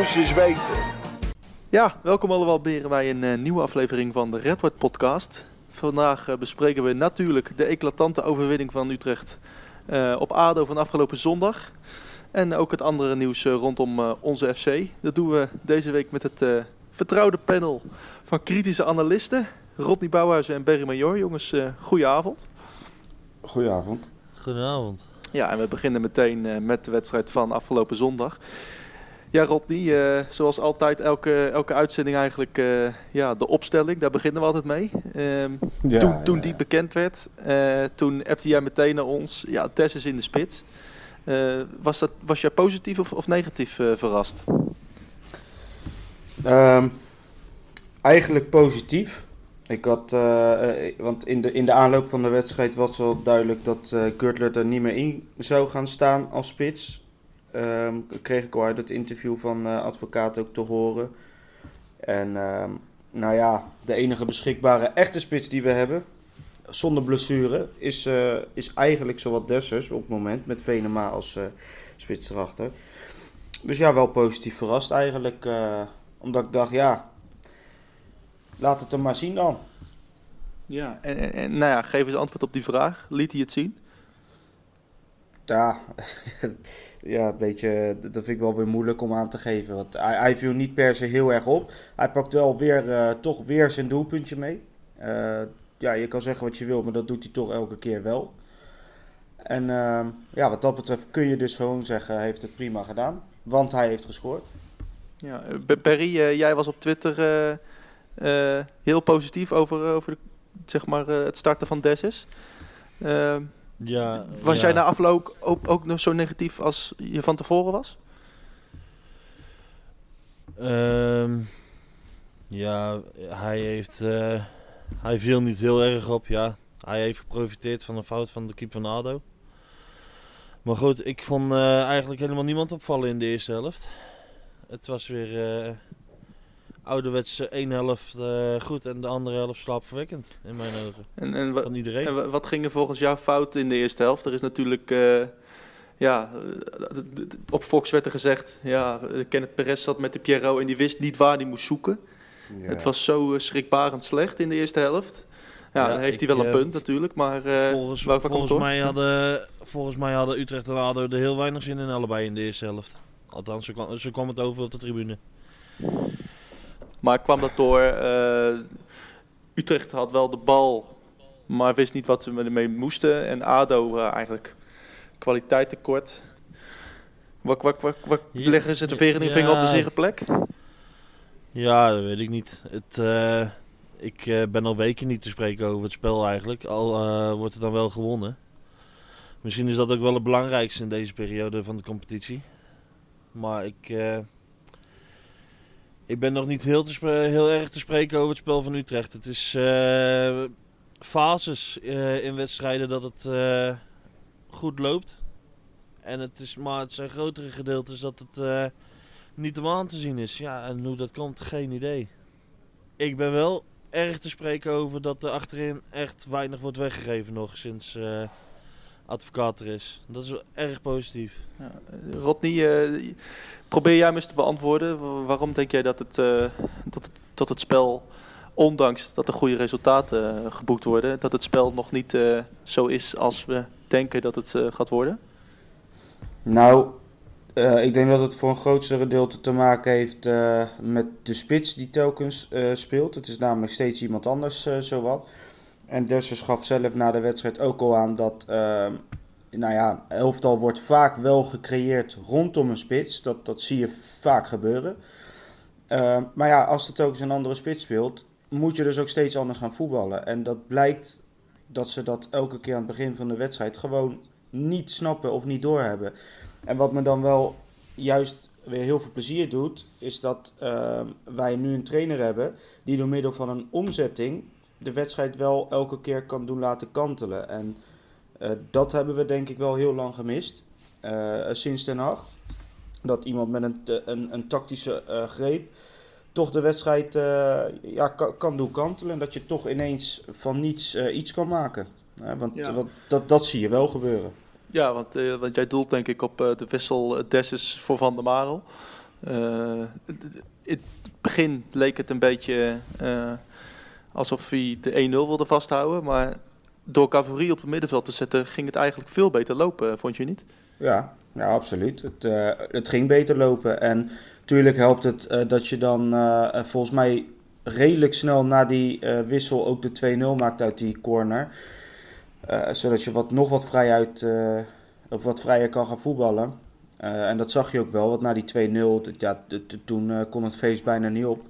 moest je eens weten. Ja, welkom allemaal weer bij een nieuwe aflevering van de Red White Podcast. Vandaag bespreken we natuurlijk de eclatante overwinning van Utrecht op ADO van afgelopen zondag. En ook het andere nieuws rondom onze FC. Dat doen we deze week met het vertrouwde panel van kritische analisten. Rodney Bouhuijzen en Barry Major. Jongens, goedenavond. Goedenavond. Goedenavond. Ja, en we beginnen meteen met de wedstrijd van afgelopen zondag. Ja, Rodney, zoals altijd elke uitzending eigenlijk de opstelling, daar beginnen we altijd mee. Toen die bekend werd, toen appte jij meteen naar ons, ja, Dessers in de spits. Was jij positief of negatief verrast? Eigenlijk positief. Ik had, want in de aanloop van de wedstrijd was wel duidelijk dat Kurtler er niet meer in zou gaan staan als spits. Kreeg ik al uit het interview van Advocaat ook te horen. En de enige beschikbare echte spits die we hebben, zonder blessure, is eigenlijk zowat Dessers op het moment, met Venema als spits erachter. Dus ja, wel positief verrast eigenlijk, omdat ik dacht, ja, laat het hem maar zien dan. Ja, en geef eens antwoord op die vraag. Liet hij het zien? Ja, een beetje, dat vind ik wel weer moeilijk om aan te geven. Want hij viel niet per se heel erg op. Hij pakt wel toch weer zijn doelpuntje mee. Je kan zeggen wat je wil, maar dat doet hij toch elke keer wel. En wat dat betreft kun je dus gewoon zeggen, hij heeft het prima gedaan. Want hij heeft gescoord. Ja, Perry, jij was op Twitter heel positief over het starten van Dessers. Was jij na afloop ook nog zo negatief als je van tevoren was? Hij viel niet heel erg op, ja. Hij heeft geprofiteerd van een fout van de keeper van ADO. Maar goed, ik vond eigenlijk helemaal niemand opvallen in de eerste helft. Het was weer ouderwets één helft goed en de andere helft slaapverwekkend in mijn ogen. En van iedereen. En wat ging er volgens jou fout in de eerste helft? Er is natuurlijk, op Fox werd er gezegd, ja, Kenneth Perez zat met de Pierrot en die wist niet waar hij moest zoeken. Ja. Het was zo schrikbarend slecht in de eerste helft. Ja, dan heeft hij wel een punt natuurlijk, maar volgens mij hadden Utrecht en ADO er heel weinig zin in allebei in de eerste helft. Althans, zo kwam het over op de tribune. Maar kwam dat door, Utrecht had wel de bal, maar wist niet wat ze ermee moesten. En ADO eigenlijk kwaliteit tekort. Wat leggen ze de vinger op de zere plek? Ja, dat weet ik niet. Ik ben al weken niet te spreken over het spel eigenlijk, al wordt er dan wel gewonnen. Misschien is dat ook wel het belangrijkste in deze periode van de competitie. Maar ik ben nog niet heel erg te spreken over het spel van Utrecht. Het is fases in wedstrijden dat het goed loopt. En het zijn grotere gedeeltes dat het niet om aan te zien is. Ja, en hoe dat komt, geen idee. Ik ben wel erg te spreken over dat er achterin echt weinig wordt weggegeven nog sinds Advocaat er is. Dat is wel erg positief. Ja, Rodney, probeer jij me eens te beantwoorden. Waarom denk jij dat het spel, ondanks dat er goede resultaten geboekt worden, dat het spel nog niet zo is als we denken dat het gaat worden? Nou, ik denk dat het voor een grootste gedeelte te maken heeft met de spits die telkens speelt. Het is namelijk steeds iemand anders zowat. En Dessers gaf zelf na de wedstrijd ook al aan dat een elftal wordt vaak wel gecreëerd rondom een spits. Dat zie je vaak gebeuren. Als het ook eens een andere spits speelt, moet je dus ook steeds anders gaan voetballen. En dat blijkt dat ze dat elke keer aan het begin van de wedstrijd gewoon niet snappen of niet doorhebben. En wat me dan wel juist weer heel veel plezier doet, is dat wij nu een trainer hebben die door middel van een omzetting de wedstrijd wel elke keer kan doen laten kantelen. En dat hebben we denk ik wel heel lang gemist. Sinds Den Haag. Dat iemand met een tactische greep toch de wedstrijd kan doen kantelen. En dat je toch ineens van niets iets kan maken. Dat zie je wel gebeuren. Ja, want jij doelt denk ik op de wissel Dessers voor Van der Marel. Het begin leek het een beetje alsof hij de 1-0 wilde vasthouden, maar door Cavoury op het middenveld te zetten ging het eigenlijk veel beter lopen, vond je niet? Ja, absoluut. Het ging beter lopen en natuurlijk helpt het dat je dan volgens mij redelijk snel na die wissel ook de 2-0 maakt uit die corner. Zodat je wat vrijer kan gaan voetballen. En dat zag je ook wel, want na die 2-0, toen kon het feest bijna niet op.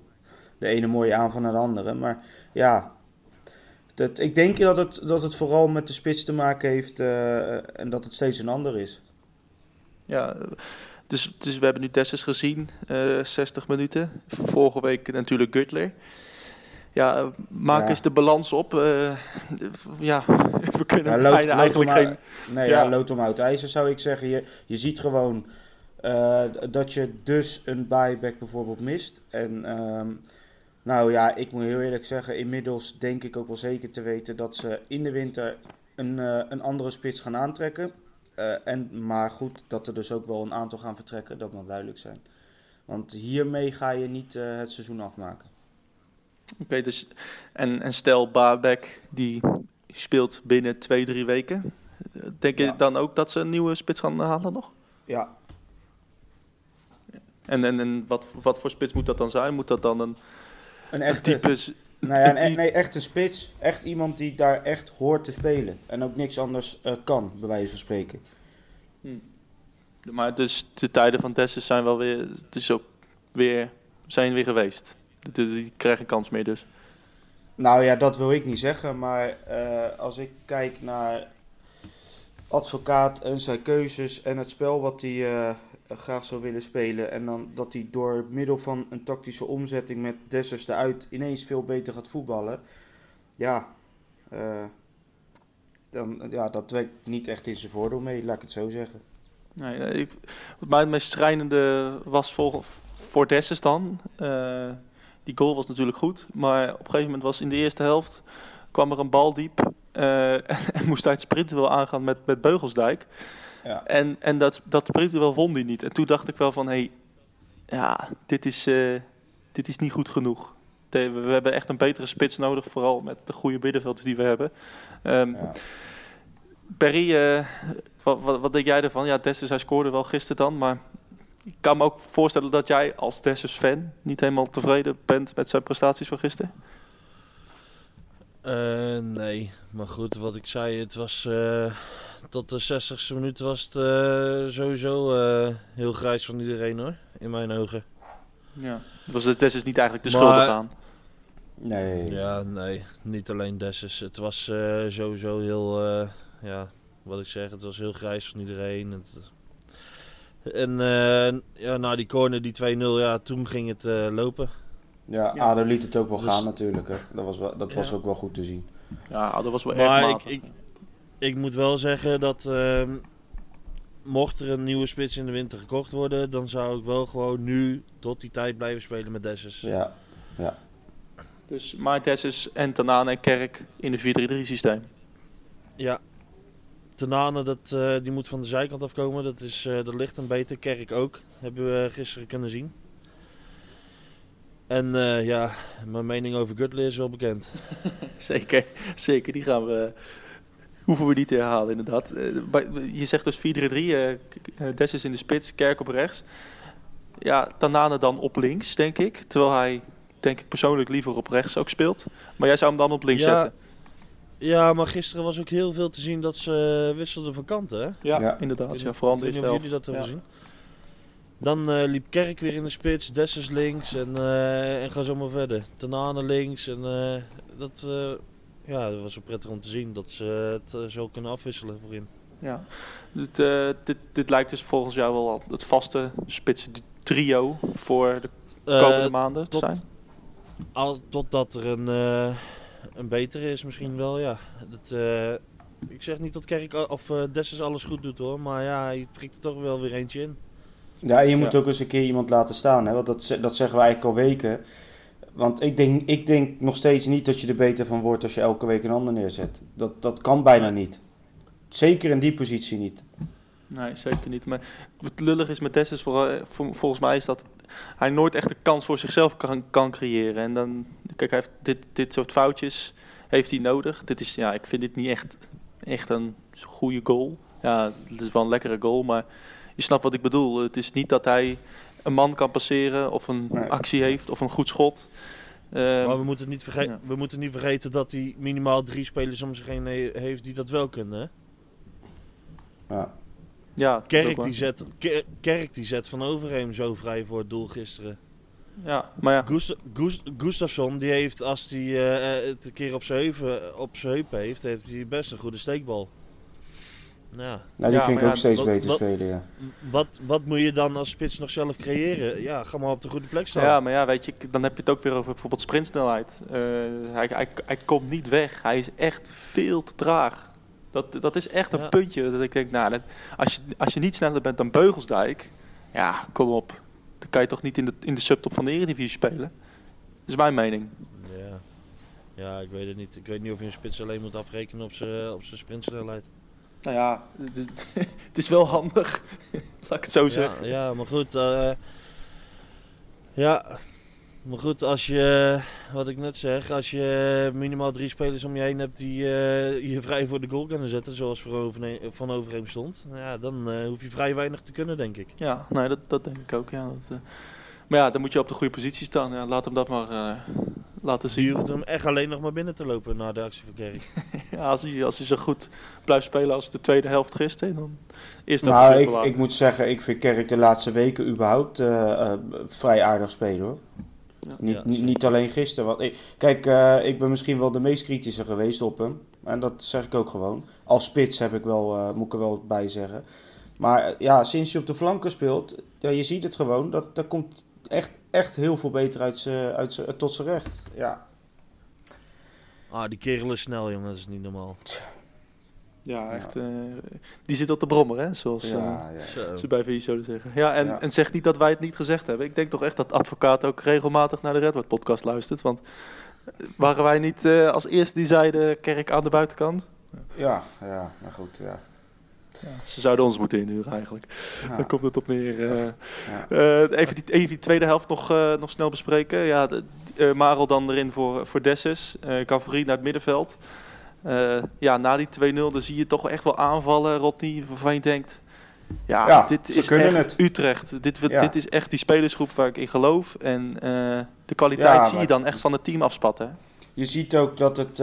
De ene mooie aanval naar de andere. Maar ja, ik denk dat het vooral met de spits te maken heeft en dat het steeds een ander is. Ja, dus we hebben nu Dessers gezien, 60 minuten. Vorige week natuurlijk Gutler. Ja, maak eens de balans op. We kunnen eigenlijk geen... Lood om oud ijzer zou ik zeggen. Je ziet gewoon dat je dus een Baarbeck bijvoorbeeld mist. En ik moet heel eerlijk zeggen, inmiddels denk ik ook wel zeker te weten dat ze in de winter een andere spits gaan aantrekken. Maar goed, dat er dus ook wel een aantal gaan vertrekken, dat moet duidelijk zijn. Want hiermee ga je niet het seizoen afmaken. Oké, dus en stel Baarbeck die speelt binnen 2-3 weken. Denk je dan ook dat ze een nieuwe spits gaan halen nog? Ja. En wat voor spits moet dat dan zijn? Moet dat dan een echte type... echt een spits. Echt iemand die daar echt hoort te spelen. En ook niks anders kan, bij wijze van spreken. Maar dus de tijden van Dessers zijn wel weer... zijn weer geweest. Die krijgen kans meer dus. Nou ja, dat wil ik niet zeggen. Maar als ik kijk naar Advocaat en zijn keuzes en het spel wat hij graag zou willen spelen. En dan dat hij door middel van een tactische omzetting met Dessers eruit ineens veel beter gaat voetballen. Ja, dat werkt niet echt in zijn voordeel mee, laat ik het zo zeggen. Nee, mijn meest schrijnende was voor Dessers dan. Die goal was natuurlijk goed, maar op een gegeven moment was in de eerste helft kwam er een bal diep en moest hij het sprintduel aangaan met Beugelsdijk. Ja. En dat sprintduel won hij niet. En toen dacht ik wel van, dit is niet goed genoeg. We hebben echt een betere spits nodig, vooral met de goede middenvelders die we hebben. Perry, wat denk jij ervan? Ja, Dessers, hij scoorde wel gisteren dan, maar... Ik kan me ook voorstellen dat jij als Dessers-fan niet helemaal tevreden bent met zijn prestaties van gisteren. Nee, maar goed, wat ik zei, het was tot de 60ste minuut was het sowieso heel grijs van iedereen hoor, in mijn ogen. Ja, was het Dessers niet eigenlijk de schuldig aan? Nee. Ja, nee, niet alleen Dessers. Het was sowieso heel, wat ik zeg, het was heel grijs van iedereen. En na die corner, die 2-0, toen ging het lopen. Ja, ADO liet het ook wel gaan natuurlijk. Hè. Dat was ook wel goed te zien. Ja, ADO was wel erg matig. Maar ik moet wel zeggen dat mocht er een nieuwe spits in de winter gekocht worden... dan zou ik wel gewoon nu tot die tijd blijven spelen met Dessers. Ja. Dus maar Dessers en Tanane en Kerk in de 4-3-3 systeem. Ja. Tanane, die moet van de zijkant afkomen. Dat ligt hem beter. Kerk ook. Hebben we gisteren kunnen zien. En mijn mening over Guttle is wel bekend. Zeker. Die hoeven we niet te herhalen inderdaad. Je zegt dus 4-3-3. Dessers in de spits, Kerk op rechts. Ja, Tanane dan op links, denk ik. Terwijl hij, denk ik, persoonlijk liever op rechts ook speelt. Maar jij zou hem dan op links zetten. Ja, maar gisteren was ook heel veel te zien dat ze wisselden van kanten, hè? Ja, inderdaad. Ja, vooral in de eerste helft. Jullie dat hebben gezien. Dan liep Kerk weer in de spits, Dessers links en gaan zo maar verder. Tanane links en dat was wel prettig om te zien dat ze het zo kunnen afwisselen voorin. Ja, dit lijkt dus volgens jou wel al het vaste spitsen trio voor de komende maanden te zijn? Totdat er een betere is misschien wel, ja. Ik zeg niet dat Kerk of Dessers alles goed doet hoor, maar ja, hij prikt er toch wel weer eentje in. Ja, en je moet ook eens een keer iemand laten staan, hè? Want dat zeggen we eigenlijk al weken. Want ik denk nog steeds niet dat je er beter van wordt als je elke week een ander neerzet. Dat kan bijna niet. Zeker in die positie niet. Nee, zeker niet. Maar wat lullig is met Dessers, volgens mij is dat hij nooit echt een kans voor zichzelf kan creëren. En dan, kijk, hij heeft dit soort foutjes heeft hij nodig. Dit is, ja, ik vind dit niet echt een goede goal. Ja, het is wel een lekkere goal, maar je snapt wat ik bedoel. Het is niet dat hij een man kan passeren of een actie heeft of een goed schot. Maar we moeten niet vergeten dat hij minimaal 3 spelers om zich heen heeft die dat wel kunnen. Hè? Ja. Ja, Kerk die zet van Overeem zo vrij voor het doel gisteren. Ja, maar ja. Gustafsson die heeft, als hij het een keer op zijn heup heeft hij best een goede steekbal. Ja, nou, die vind ik ook steeds beter spelen. Ja. Wat moet je dan als spits nog zelf creëren? Ja, ga maar op de goede plek staan. Ja, maar ja, weet je, dan heb je het ook weer over bijvoorbeeld sprintsnelheid. Hij komt niet weg. Hij is echt veel te traag. Dat is echt een puntje dat ik denk, nou, als je niet sneller bent dan Beugelsdijk, ja, kom op. Dan kan je toch niet in de subtop van de Eredivisie spelen? Dat is mijn mening. Ja, ja, ik weet het niet. Ik weet niet of je een spits alleen moet afrekenen op zijn sprintsnelheid. Nou ja, het is wel handig, laat ik het zo zeggen. Ja, maar goed. Maar goed, als je, wat ik net zeg, als je minimaal 3 spelers om je heen hebt die je vrij voor de goal kunnen zetten, zoals van Overeem stond, ja, dan hoef je vrij weinig te kunnen, denk ik. Ja, nee, dat denk ik ook. Ja. Maar ja, dan moet je op de goede positie staan. Ja, laat hem dat maar laten zien. Je hoeft hem echt alleen nog maar binnen te lopen na de actie van Kerk. Ja, als hij zo goed blijft spelen als de tweede helft gisteren, dan is dat... Nou, ik moet zeggen, ik vind Kerk de laatste weken überhaupt vrij aardig spelen, hoor. Ja, niet alleen gisteren. Want ik ben misschien wel de meest kritische geweest op hem. En dat zeg ik ook gewoon. Als spits moet ik er wel bij zeggen. Maar ja, sinds je op de flanken speelt, ja, je ziet het gewoon. Dat komt echt heel veel beter tot zijn recht. Ja. Ah, die kerel is snel, jongen. Dat is niet normaal. Ja, echt. Ja. Die zit op de brommer, hè? Zoals ze bij VI zouden zeggen. Ja, en zeg niet dat wij het niet gezegd hebben. Ik denk toch echt dat Advocaat ook regelmatig naar de Red White Podcast luistert. Want waren wij niet als eerste die zeiden Kerk aan de buitenkant? Ja, maar goed, ja. Ja, ze zouden ons moeten inhuren eigenlijk. Ja. Daar komt het op neer. Even die tweede helft nog snel bespreken. Ja, Marel dan erin voor Dessers. Cavalier naar het middenveld. Na die 2-0 dan zie je toch echt wel aanvallen, Rodney, waarvan je denkt... Ja, dit is echt het. Utrecht. Dit is echt die spelersgroep waar ik in geloof. En de kwaliteit zie je dan echt van het team afspatten. Je ziet ook dat het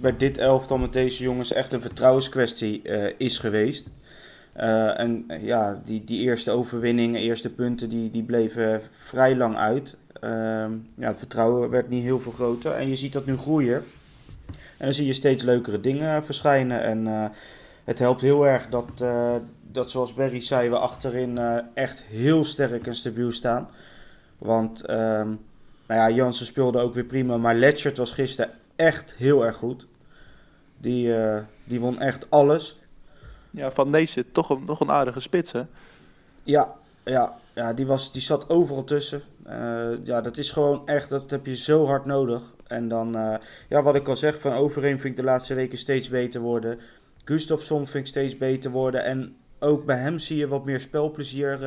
bij dit elftal met deze jongens echt een vertrouwenskwestie is geweest. Die eerste overwinningen, eerste punten, die bleven vrij lang uit. Het vertrouwen werd niet heel veel groter. En je ziet dat nu groeien. En dan zie je steeds leukere dingen verschijnen. En het helpt heel erg dat zoals Barry zei, we achterin echt heel sterk en stabiel staan. Want Jansen speelde ook weer prima. Maar Letchert was gisteren echt heel erg goed. Die won echt alles. Ja, van deze toch nog een aardige spits, hè? Ja, die zat overal tussen. Dat is gewoon echt, dat heb je zo hard nodig. En dan, wat ik al zeg, van Overeem vind ik de laatste weken steeds beter worden. Gustafsson vind ik steeds beter worden. En ook bij hem zie je wat meer spelplezier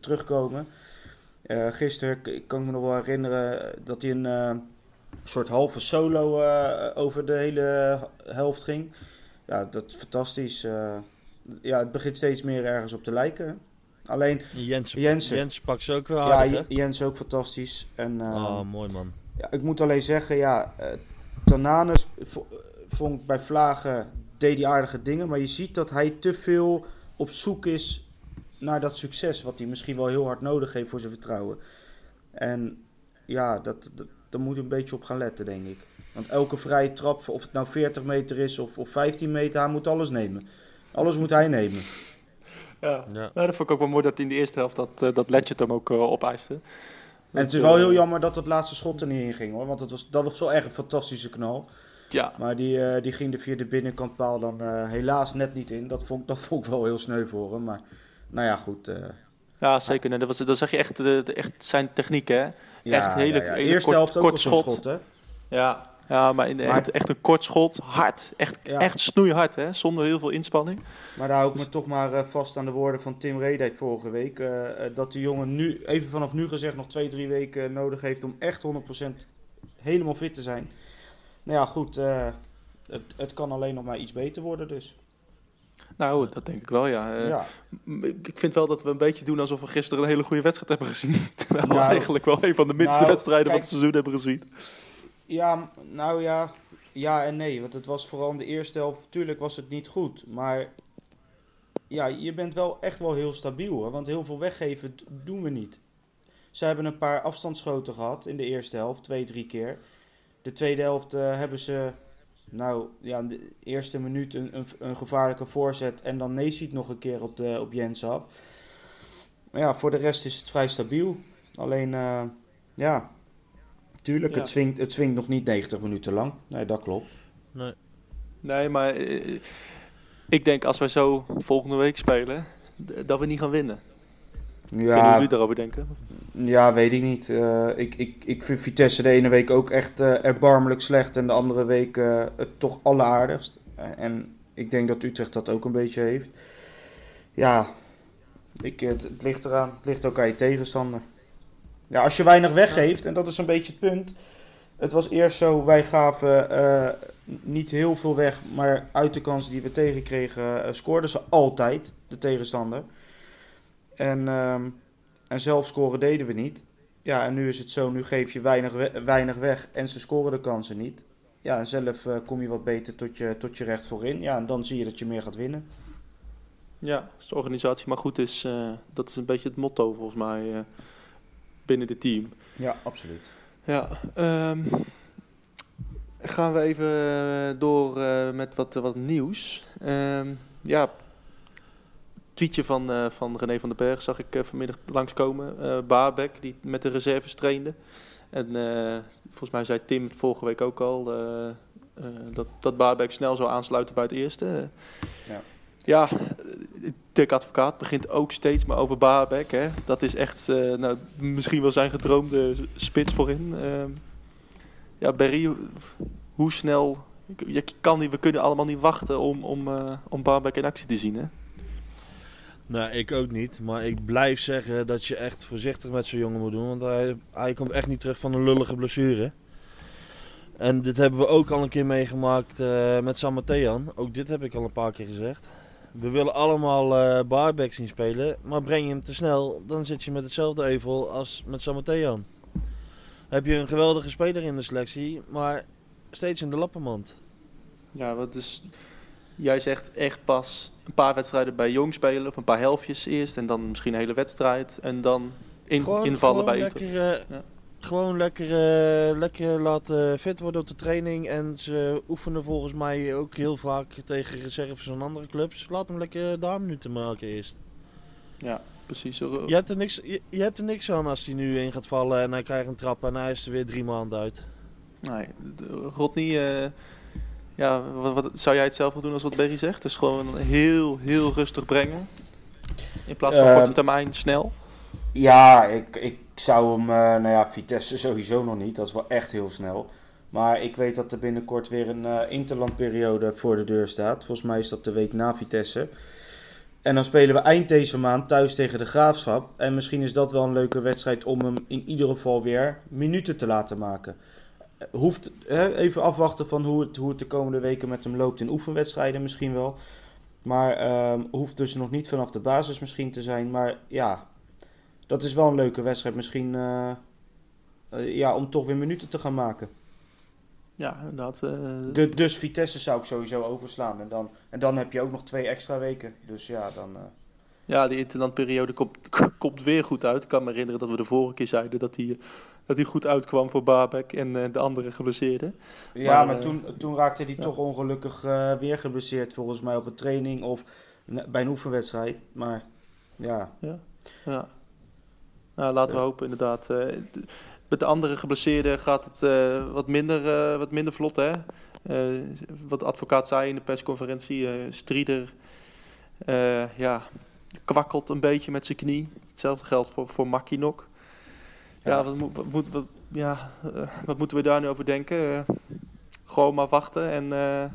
terugkomen. Gisteren, ik kan me nog wel herinneren dat hij een soort halve solo over de hele helft ging. Ja, dat is fantastisch. Het begint steeds meer ergens op te lijken. Alleen Jens pakt ze ook wel aardig, hè? Jens ook fantastisch. En, mooi man. Ja, ik moet alleen zeggen, Tanane vond bij Vlagen, deed die aardige dingen. Maar je ziet dat hij te veel op zoek is naar dat succes. Wat hij misschien wel heel hard nodig heeft voor zijn vertrouwen. En ja, daar moet je een beetje op gaan letten, denk ik. Want elke vrije trap, of het nou 40 meter is of 15 meter, hij moet alles nemen. Alles moet hij nemen. Ja. Nou, dat vond ik ook wel mooi dat hij in de eerste helft dat Letchert hem ook opeiste. En het is wel heel jammer dat het laatste schot er niet in ging, hoor. Want dat was wel echt een fantastische knal. Ja. Maar die ging de via de binnenkantpaal dan helaas net niet in. Dat vond ik wel heel sneu voor hem. Maar nou ja, goed. Ja, zeker. Ja. Dan zag je echt, echt zijn techniek, hè? Ja, echt hele, hele eerste helft ook een schot, hè? Ja. Ja, maar echt een kort schot, hard. Echt snoeihard, hè? Zonder heel veel inspanning. Maar daar hou ik me toch maar vast aan de woorden van Tim Reedijk vorige week. Dat de jongen nu, even vanaf nu gezegd, nog 2-3 weken nodig heeft om echt 100% helemaal fit te zijn. Nou ja, goed. Het kan alleen nog maar iets beter worden dus. Nou, dat denk ik wel, ja. Ik vind wel dat we een beetje doen alsof we gisteren een hele goede wedstrijd hebben gezien. Terwijl we eigenlijk wel een van de minste wedstrijden van het seizoen hebben gezien. Ja, nou ja. Ja en nee. Want het was vooral in de eerste helft. Tuurlijk was het niet goed. Maar ja, je bent wel echt wel heel stabiel. Hè? Want heel veel weggeven doen we niet. Ze hebben een paar afstandsschoten gehad in de eerste helft. 2-3 keer. De tweede helft hebben ze... Nou, ja, in de eerste minuut een gevaarlijke voorzet. En dan Neesiet nog een keer op Jens af. Maar ja, voor de rest is het vrij stabiel. Alleen, tuurlijk, ja. Het swingt nog niet 90 minuten lang. Nee, dat klopt. Nee, maar ik denk als wij zo volgende week spelen, dat we niet gaan winnen. Ja, kunnen jullie daarover denken? Ja, weet ik niet. Ik vind Vitesse de ene week ook echt erbarmelijk slecht. En de andere week het toch alleraardigst. En ik denk dat Utrecht dat ook een beetje heeft. Ja, het ligt eraan. Het ligt ook aan je tegenstander. Ja, als je weinig weggeeft, en dat is een beetje het punt. Het was eerst zo, wij gaven niet heel veel weg. Maar uit de kansen die we tegenkregen, scoorden ze altijd, de tegenstander. En zelf scoren deden we niet. Ja, en nu is het zo, nu geef je weinig weg en ze scoren de kansen niet. Ja, en zelf kom je wat beter tot je recht voorin. Ja, en dan zie je dat je meer gaat winnen. Ja, als de organisatie maar goed is, dat is een beetje het motto volgens mij binnen dit team. Ja, absoluut. Ja, gaan we even door met wat nieuws. Tweetje van René van den Berg zag ik vanmiddag langskomen. Baarbeck, die met de reserves trainde. En volgens mij zei Tim vorige week ook al dat Baarbeck snel zou aansluiten bij het eerste. Ja, de Advocaat begint ook steeds maar over Baarbeck. Hè. Dat is echt misschien wel zijn gedroomde spits voorin. Barry, hoe snel... We kunnen allemaal niet wachten om Baarbeck in actie te zien, hè? Nou, ik ook niet. Maar ik blijf zeggen dat je echt voorzichtig met zo'n jongen moet doen. Want hij komt echt niet terug van een lullige blessure. En dit hebben we ook al een keer meegemaakt met Sammattejan. Ook dit heb ik al een paar keer gezegd. We willen allemaal Baarbeck zien spelen. Maar breng je hem te snel, dan zit je met hetzelfde euvel als met Sammattejan. Heb je een geweldige speler in de selectie, maar steeds in de lappenmand. Ja, wat is... Jij zegt echt pas een paar wedstrijden bij Jong spelen, of een paar helftjes eerst en dan misschien een hele wedstrijd en dan invallen bij Utrecht. Gewoon lekker laten fit worden op de training en ze oefenen volgens mij ook heel vaak tegen reserves van andere clubs. Laat hem lekker daar minuten maken eerst. Ja, precies. Je hebt er niks aan als hij nu in gaat vallen en hij krijgt een trap en hij is er weer 3 maanden uit. Nee, Rodney... Ja, wat, zou jij het zelf wel doen als wat Berry zegt? Dus gewoon heel, heel rustig brengen. In plaats van korte termijn snel. Ja, ik zou hem... Vitesse sowieso nog niet. Dat is wel echt heel snel. Maar ik weet dat er binnenkort weer een interlandperiode voor de deur staat. Volgens mij is dat de week na Vitesse. En dan spelen we eind deze maand thuis tegen de Graafschap. En misschien is dat wel een leuke wedstrijd om hem in ieder geval weer minuten te laten maken. Hoeft even afwachten van hoe het de komende weken met hem loopt in oefenwedstrijden misschien wel. Maar hoeft dus nog niet vanaf de basis misschien te zijn. Maar ja, dat is wel een leuke wedstrijd misschien om toch weer minuten te gaan maken. Ja, inderdaad. Dus Vitesse zou ik sowieso overslaan. En dan heb je ook nog 2 extra weken. Dus ja, dan... Ja, die interlandperiode komt weer goed uit. Ik kan me herinneren dat we de vorige keer zeiden dat hij goed uitkwam voor Baarbeck en de andere geblesseerden. Ja, maar toen raakte hij toch ongelukkig weer geblesseerd volgens mij op een training of bij een oefenwedstrijd. Maar ja. Ja. Nou, laten we hopen inderdaad. Met de andere geblesseerden gaat het wat minder vlot, hè? Wat de Advocaat zei in de persconferentie, Strieter, kwakkelt een beetje met zijn knie. Hetzelfde geldt voor Makinok. Ja, wat moeten we daar nu over denken? gewoon maar wachten en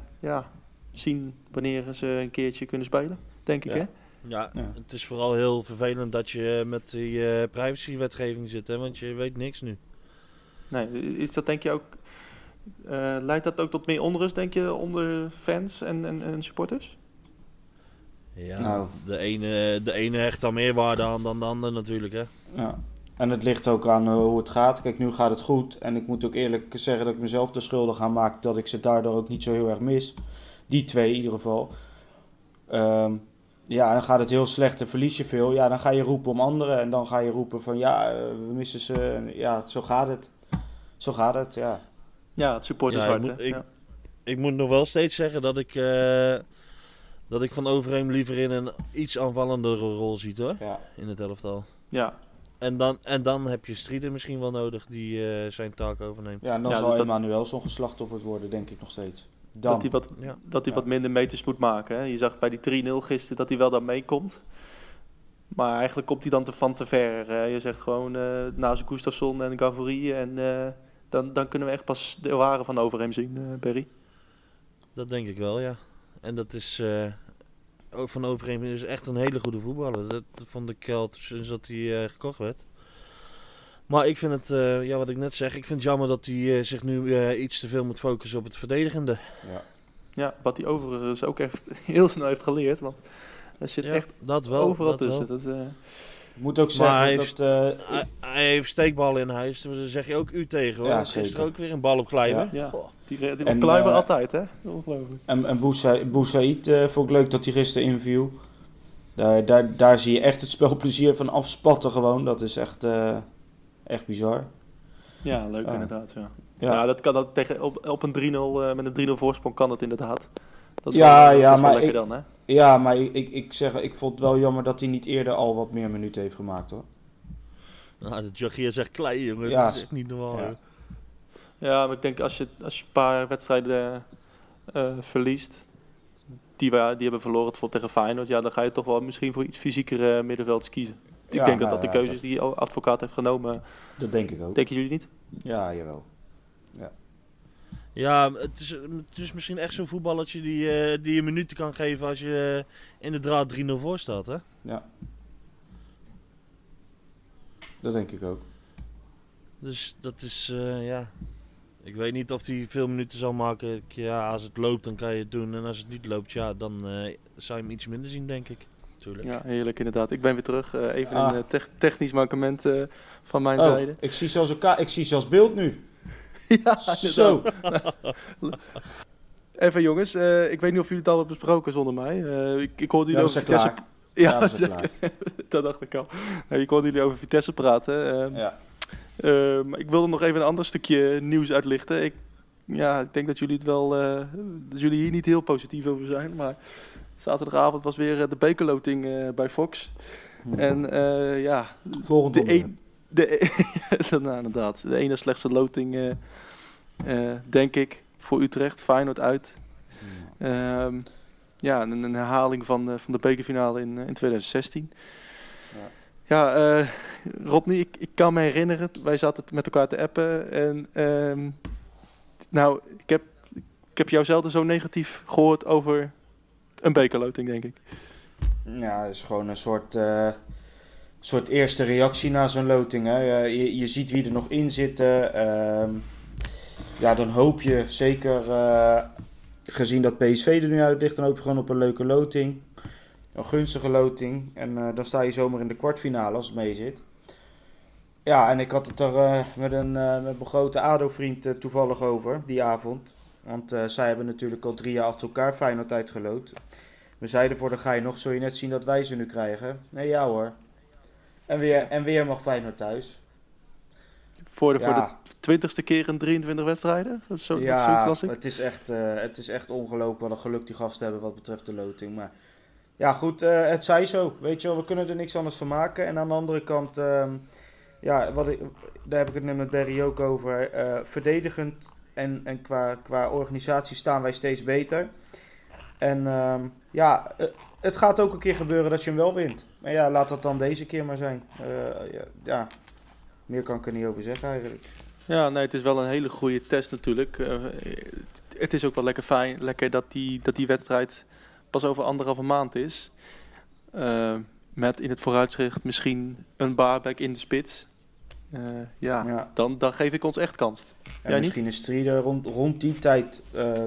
zien wanneer ze een keertje kunnen spelen, denk ik, hè? Ja, ja, het is vooral heel vervelend dat je met die privacywetgeving zit, hè, want je weet niks nu. Nee, is dat denk je ook... leidt dat ook tot meer onrust, denk je, onder fans en supporters? Ja, nou, de ene hecht daar meer waarde aan dan de ander natuurlijk, hè? Ja. En het ligt ook aan hoe het gaat. Kijk, nu gaat het goed. En ik moet ook eerlijk zeggen dat ik mezelf de schuldig aan maak dat ik ze daardoor ook niet zo heel erg mis. Die twee in ieder geval. Ja, dan gaat het heel slecht en verlies je veel. Ja, dan ga je roepen om anderen. En dan ga je roepen van ja, we missen ze. Ja, zo gaat het. Zo gaat het, ja. Ja, het support is hard, hè? Ik moet nog wel steeds zeggen dat ik Van Overeem liever in een iets aanvallendere rol ziet, hoor. Ja. In het elftal. Ja. En dan heb je Strieter misschien wel nodig die zijn taak overneemt. Ja, en dan zal dus Emmanuel zo'n geslachtoffer worden, denk ik nog steeds. Dan. Dat hij wat minder meters moet maken. Hè? Je zag bij die 3-0 gisteren dat hij wel daar meekomt. Maar eigenlijk komt hij dan van te ver. Je zegt gewoon naast Gustafsson en Gavory. En dan kunnen we echt pas de ware Van Overeem zien, Barry. Dat denk ik wel, ja. En dat is... Van Overeem is echt een hele goede voetballer. Dat vond ik al sinds dat hij gekocht werd. Maar ik vind het, wat ik net zeg, ik vind het jammer dat hij zich nu iets te veel moet focussen op het verdedigende. Ja, ja, wat hij overigens ook echt heel snel heeft geleerd. Want er zit echt dat wel, overal dat tussen. Wel. Dat, ik moet ook zeggen hij dat... Hij heeft steekballen in huis, daar zeg je ook u tegen, hoor. Ja, gisteren ook weer een bal op Kleiber. Ja. Ja. Die en, Kleiber altijd, hè? Ongelooflijk. En Bouhuijzen vond ik leuk dat hij gisteren inviel. Daar zie je echt het spelplezier van afspatten gewoon. Dat is echt bizar. Ja, leuk inderdaad, ja. Ja. Nou, dat kan dat tegen, op een 3-0, met een 3-0 voorsprong kan dat inderdaad. Dat is wel lekker dan, hè? Ja, maar ik vond het wel jammer dat hij niet eerder al wat meer minuten heeft gemaakt, hoor. Nou, de Jochier zegt klei, jongen. Ja, dat is echt niet normaal, ja. Ja, maar ik denk als je een paar wedstrijden verliest, die hebben verloren tegen Feyenoord, ja, dan ga je toch wel misschien voor iets fysiekere middenvelders kiezen. Ik denk dat de keuzes die Advocaat heeft genomen... Dat denk ik ook. Denken jullie niet? Ja, jawel. Ja. Ja, het is misschien echt zo'n voetballertje die je minuten kan geven als je inderdaad 3-0 voor staat, hè? Ja. Dat denk ik ook. Dus dat is, ik weet niet of hij veel minuten zal maken. Ja, als het loopt dan kan je het doen en als het niet loopt, dan zou je hem iets minder zien, denk ik. Tuurlijk. Ja, heerlijk inderdaad. Ik ben weer terug. Even een technisch mankement van mijn zijde. Ik zie zelfs beeld nu. Ja, zo. Even jongens, ik weet niet of jullie het al hebben besproken zonder mij. Ik hoorde jullie over Vitesse... dat dacht ik al. Nou, ik hoorde jullie over Vitesse praten. Ik wilde nog even een ander stukje nieuws uitlichten. Ik denk dat jullie het wel... dat jullie hier niet heel positief over zijn, maar... Zaterdagavond was weer de bekerloting bij Fox. Ja. En volgende inderdaad. De ene slechtste loting, denk ik, voor Utrecht. Feyenoord uit. Ja, een herhaling van de bekerfinale in 2016. Ja, Rodney, ik kan me herinneren. Wij zaten met elkaar te appen. En ik heb jou zelden zo negatief gehoord over... Een bekerloting, denk ik. Ja, het is gewoon een soort eerste reactie na zo'n loting. Hè? Je ziet wie er nog in zitten. Dan hoop je zeker, gezien dat PSV er nu uit ligt, dan hoop je gewoon op een leuke loting. Een gunstige loting. En dan sta je zomaar in de kwartfinale als het mee zit. Ja, en ik had het er met mijn grote ADO-vriend toevallig over die avond. Want zij hebben natuurlijk al 3 jaar achter elkaar Feyenoord uitgeloot. We zeiden voor de gaai nog, zul je net zien dat wij ze nu krijgen. Nee, ja hoor. En weer mag Feyenoord thuis. Voor de 20e keer in 23 wedstrijden? Dat is zo, het is echt ongelooflijk wat een geluk die gasten hebben wat betreft de loting. Maar ja goed, het zij zo. Weet je wel, we kunnen er niks anders van maken. En aan de andere kant, daar heb ik het net met Barry ook over, verdedigend... En qua organisatie staan wij steeds beter. En het gaat ook een keer gebeuren dat je hem wel wint. Maar ja, laat dat dan deze keer maar zijn. Meer kan ik er niet over zeggen eigenlijk. Ja, nee, het is wel een hele goede test natuurlijk. het is ook wel lekker fijn, lekker dat die wedstrijd pas over 1,5 maand is. Met in het vooruitzicht misschien een Baarbeck in de spits. Dan geef ik ons echt kans. En misschien is Strieter rond die tijd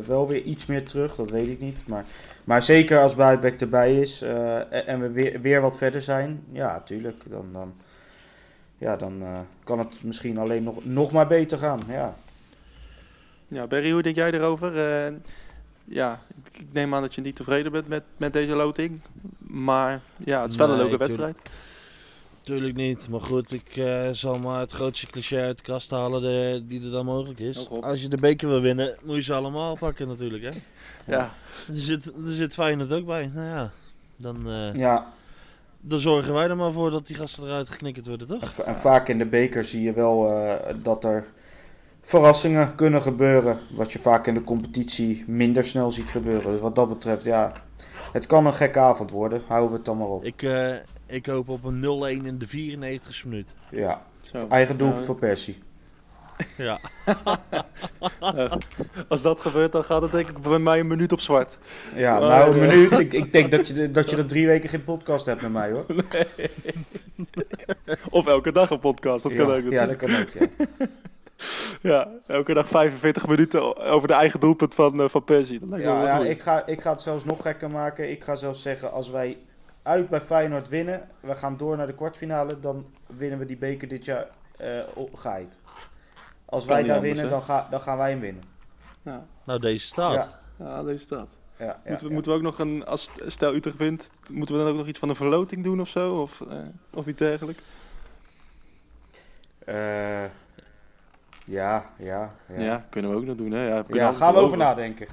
wel weer iets meer terug, dat weet ik niet. Maar zeker als Baarbeck erbij is en we weer wat verder zijn, ja, tuurlijk. Dan kan het misschien alleen nog maar beter gaan, ja. Ja, Barry, hoe denk jij erover? Ik neem aan dat je niet tevreden bent met deze loting. Maar ja, het is wel een leuke wedstrijd. Tuurlijk niet, maar goed, ik zal maar het grootste cliché uit de kast halen die er dan mogelijk is. Oh, als je de beker wil winnen, moet je ze allemaal pakken natuurlijk, hè? Ja. Er zit Feyenoord ook bij, nou ja. Dan zorgen wij er maar voor dat die gasten eruit geknikkerd worden, toch? En vaak in de beker zie je wel dat er verrassingen kunnen gebeuren. Wat je vaak in de competitie minder snel ziet gebeuren. Dus wat dat betreft, ja, het kan een gekke avond worden. Houden we het dan maar op. Ik hoop op een 0-1 in de 94e minuut. Ja, zo. Eigen doelpunt voor Persie. Ja. Als dat gebeurt, dan gaat het denk ik bij mij een minuut op zwart. Ja, een minuut. Ik denk dat je er 3 weken geen podcast hebt met mij, hoor. Nee. Of elke dag een podcast, dat kan ook natuurlijk. Ja, dat kan ook, ja. Ja, elke dag 45 minuten over de eigen doelpunt van Persie. Dat lijkt me wel goed. Ik ga het zelfs nog gekker maken. Ik ga zelfs zeggen, als wij uit bij Feyenoord winnen, we gaan door naar de kwartfinale, dan winnen we die beker dit jaar geheid. Als wij daar winnen, dan gaan wij hem winnen. Ja. Nou, deze staat. Ja, deze staat. Ja, moeten we ook nog als stel Utrecht wint, moeten we dan ook nog iets van een verloting doen of zo? Of iets dergelijks? Ja, kunnen we ook nog doen, hè? Gaan we over nadenken.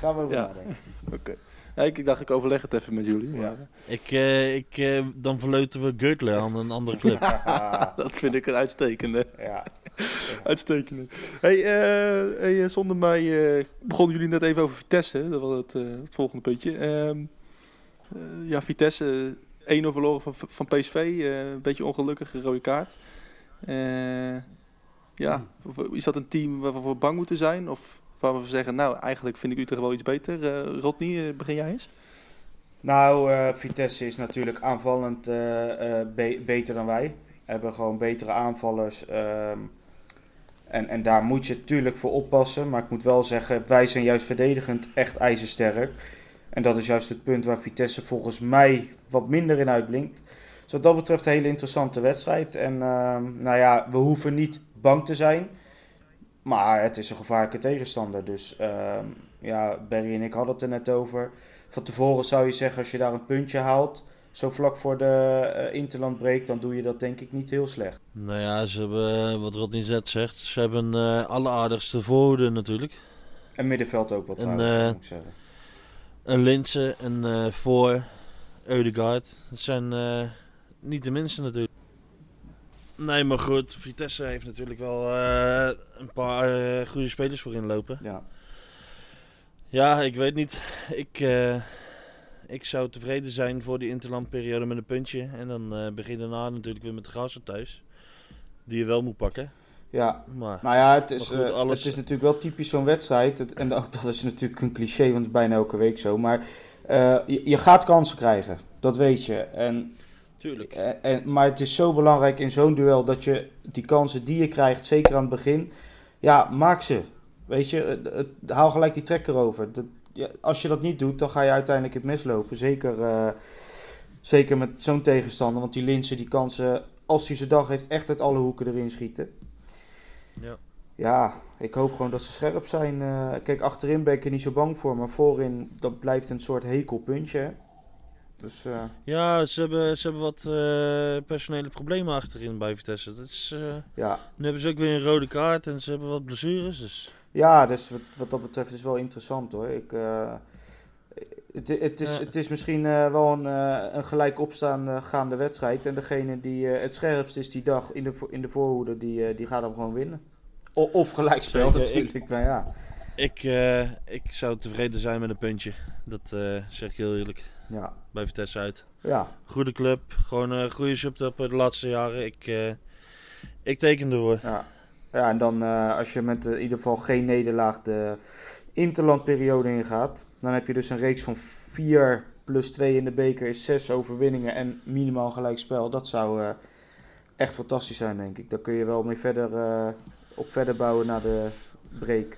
Oké. Ja, ik dacht, ik overleg het even met jullie. Maar... dan verleuten we Guttle aan een andere club. Ja. Dat vind ik een uitstekende. Ja. Uitstekende. Hey, zonder mij begonnen jullie net even over Vitesse. Dat was het volgende puntje. Vitesse 1-0 verloren van PSV. Een beetje ongelukkige rode kaart. Is dat een team waar we bang moeten zijn? Of... waar we zeggen, nou, eigenlijk vind ik Utrecht wel iets beter. Rodney, begin jij eens? Nou, Vitesse is natuurlijk aanvallend beter dan wij. Hebben gewoon betere aanvallers. En daar moet je natuurlijk voor oppassen. Maar ik moet wel zeggen, wij zijn juist verdedigend echt ijzersterk. En dat is juist het punt waar Vitesse volgens mij wat minder in uitblinkt. Dus wat dat betreft een hele interessante wedstrijd. En we hoeven niet bang te zijn. Maar het is een gevaarlijke tegenstander. Dus Barry en ik hadden het er net over. Van tevoren zou je zeggen, als je daar een puntje haalt, zo vlak voor de interlandbreak, dan doe je dat denk ik niet heel slecht. Nou ja, ze hebben, wat Rodney Zet zegt, ze hebben alleraardigste voorhoeden natuurlijk. En middenveld ook wat trouwens, moet ik zeggen. Een Linse, een Voor, Ødegaard. Dat zijn niet de minste natuurlijk. Nee, maar goed, Vitesse heeft natuurlijk wel een paar goede spelers voorin lopen. Ja. Ja, ik weet niet. Ik zou tevreden zijn voor die interlandperiode met een puntje. En dan begin daarna natuurlijk weer met de Graafschap thuis. Die je wel moet pakken. Ja, het is natuurlijk wel typisch zo'n wedstrijd. En ook dat is natuurlijk een cliché, want het is bijna elke week zo. Maar je gaat kansen krijgen, dat weet je. En... tuurlijk. Maar het is zo belangrijk in zo'n duel dat je die kansen die je krijgt, zeker aan het begin, ja, maak ze. Weet je, haal gelijk die trekker over. Als je dat niet doet, dan ga je uiteindelijk het mislopen. Zeker met zo'n tegenstander, want die Linse, die kansen, als hij zijn dag heeft, echt uit alle hoeken erin schieten. Ja. Ja, ik hoop gewoon dat ze scherp zijn. Kijk, achterin ben ik er niet zo bang voor, maar voorin, dat blijft een soort hekelpuntje, hè? Dus, ze hebben wat personele problemen achterin bij Vitesse. Dat is, Nu hebben ze ook weer een rode kaart en ze hebben wat blessures. Dus. Ja, dus wat dat betreft is wel interessant, hoor. Het is misschien wel een gelijk opgaande wedstrijd. En degene die het scherpst is die dag in de voorhoede, die gaat hem gewoon winnen. Of gelijkspel natuurlijk. Ik zou tevreden zijn met een puntje. Dat zeg ik heel eerlijk. Ja. Bij Vitesse uit. Ja. Goede club. Gewoon een goede subtop de laatste jaren. Ik teken ervoor. Ja, en dan als je met in ieder geval geen nederlaag interlandperiode ingaat, dan heb je dus een reeks van 4 plus 2 in de beker is 6 overwinningen en minimaal gelijkspel. Dat zou echt fantastisch zijn, denk ik. Daar kun je wel mee verder bouwen naar de break.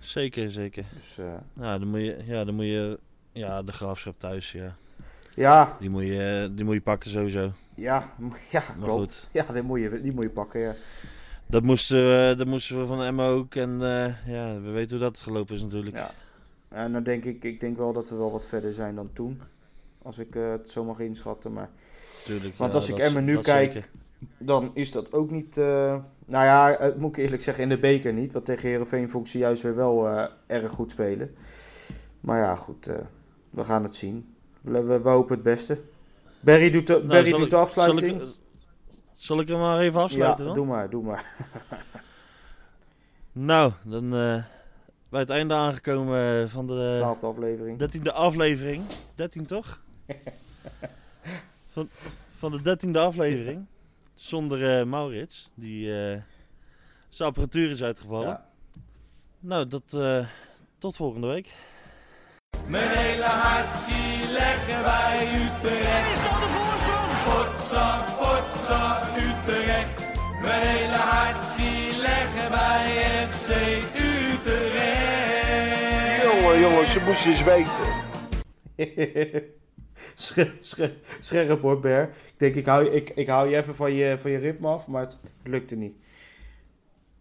Zeker. Dus, dan moet je de Graafschap thuis, ja. Ja. Die moet je pakken sowieso. Ja, maar klopt. Goed. Ja, die moet je pakken, ja. Dat moesten we van de MO ook en we weten hoe dat gelopen is natuurlijk. Ja, en dan denk ik denk wel dat we wel wat verder zijn dan toen, als ik het zo mag inschatten. Maar... Tuurlijk, want als ik Emmen nu kijk, zeker. Dan is dat ook niet... moet ik eerlijk zeggen, in de beker niet. Want tegen Heerenveen vond ik ze juist weer wel erg goed spelen. Maar ja, goed, we gaan het zien. We hopen het beste. Barry doet de afsluiting. Zal ik hem maar even afsluiten dan? Ja, doe maar. Nou, dan bij het einde aangekomen van de 12e aflevering. 13e aflevering. 13 toch? van de 13e aflevering. Zonder Maurits. Die zijn apparatuur is uitgevallen. Ja. Nou, tot volgende week. Mijn hele hartje leggen wij Utrecht. Is dat de voorsprong? Potsa, potsa, Utrecht. Mijn hele hartje leggen wij FC Utrecht. Jongens, ze moesten eens weten. Scherp hoor, Ber. Ik denk, ik hou je even van je ritme af, maar het lukte niet.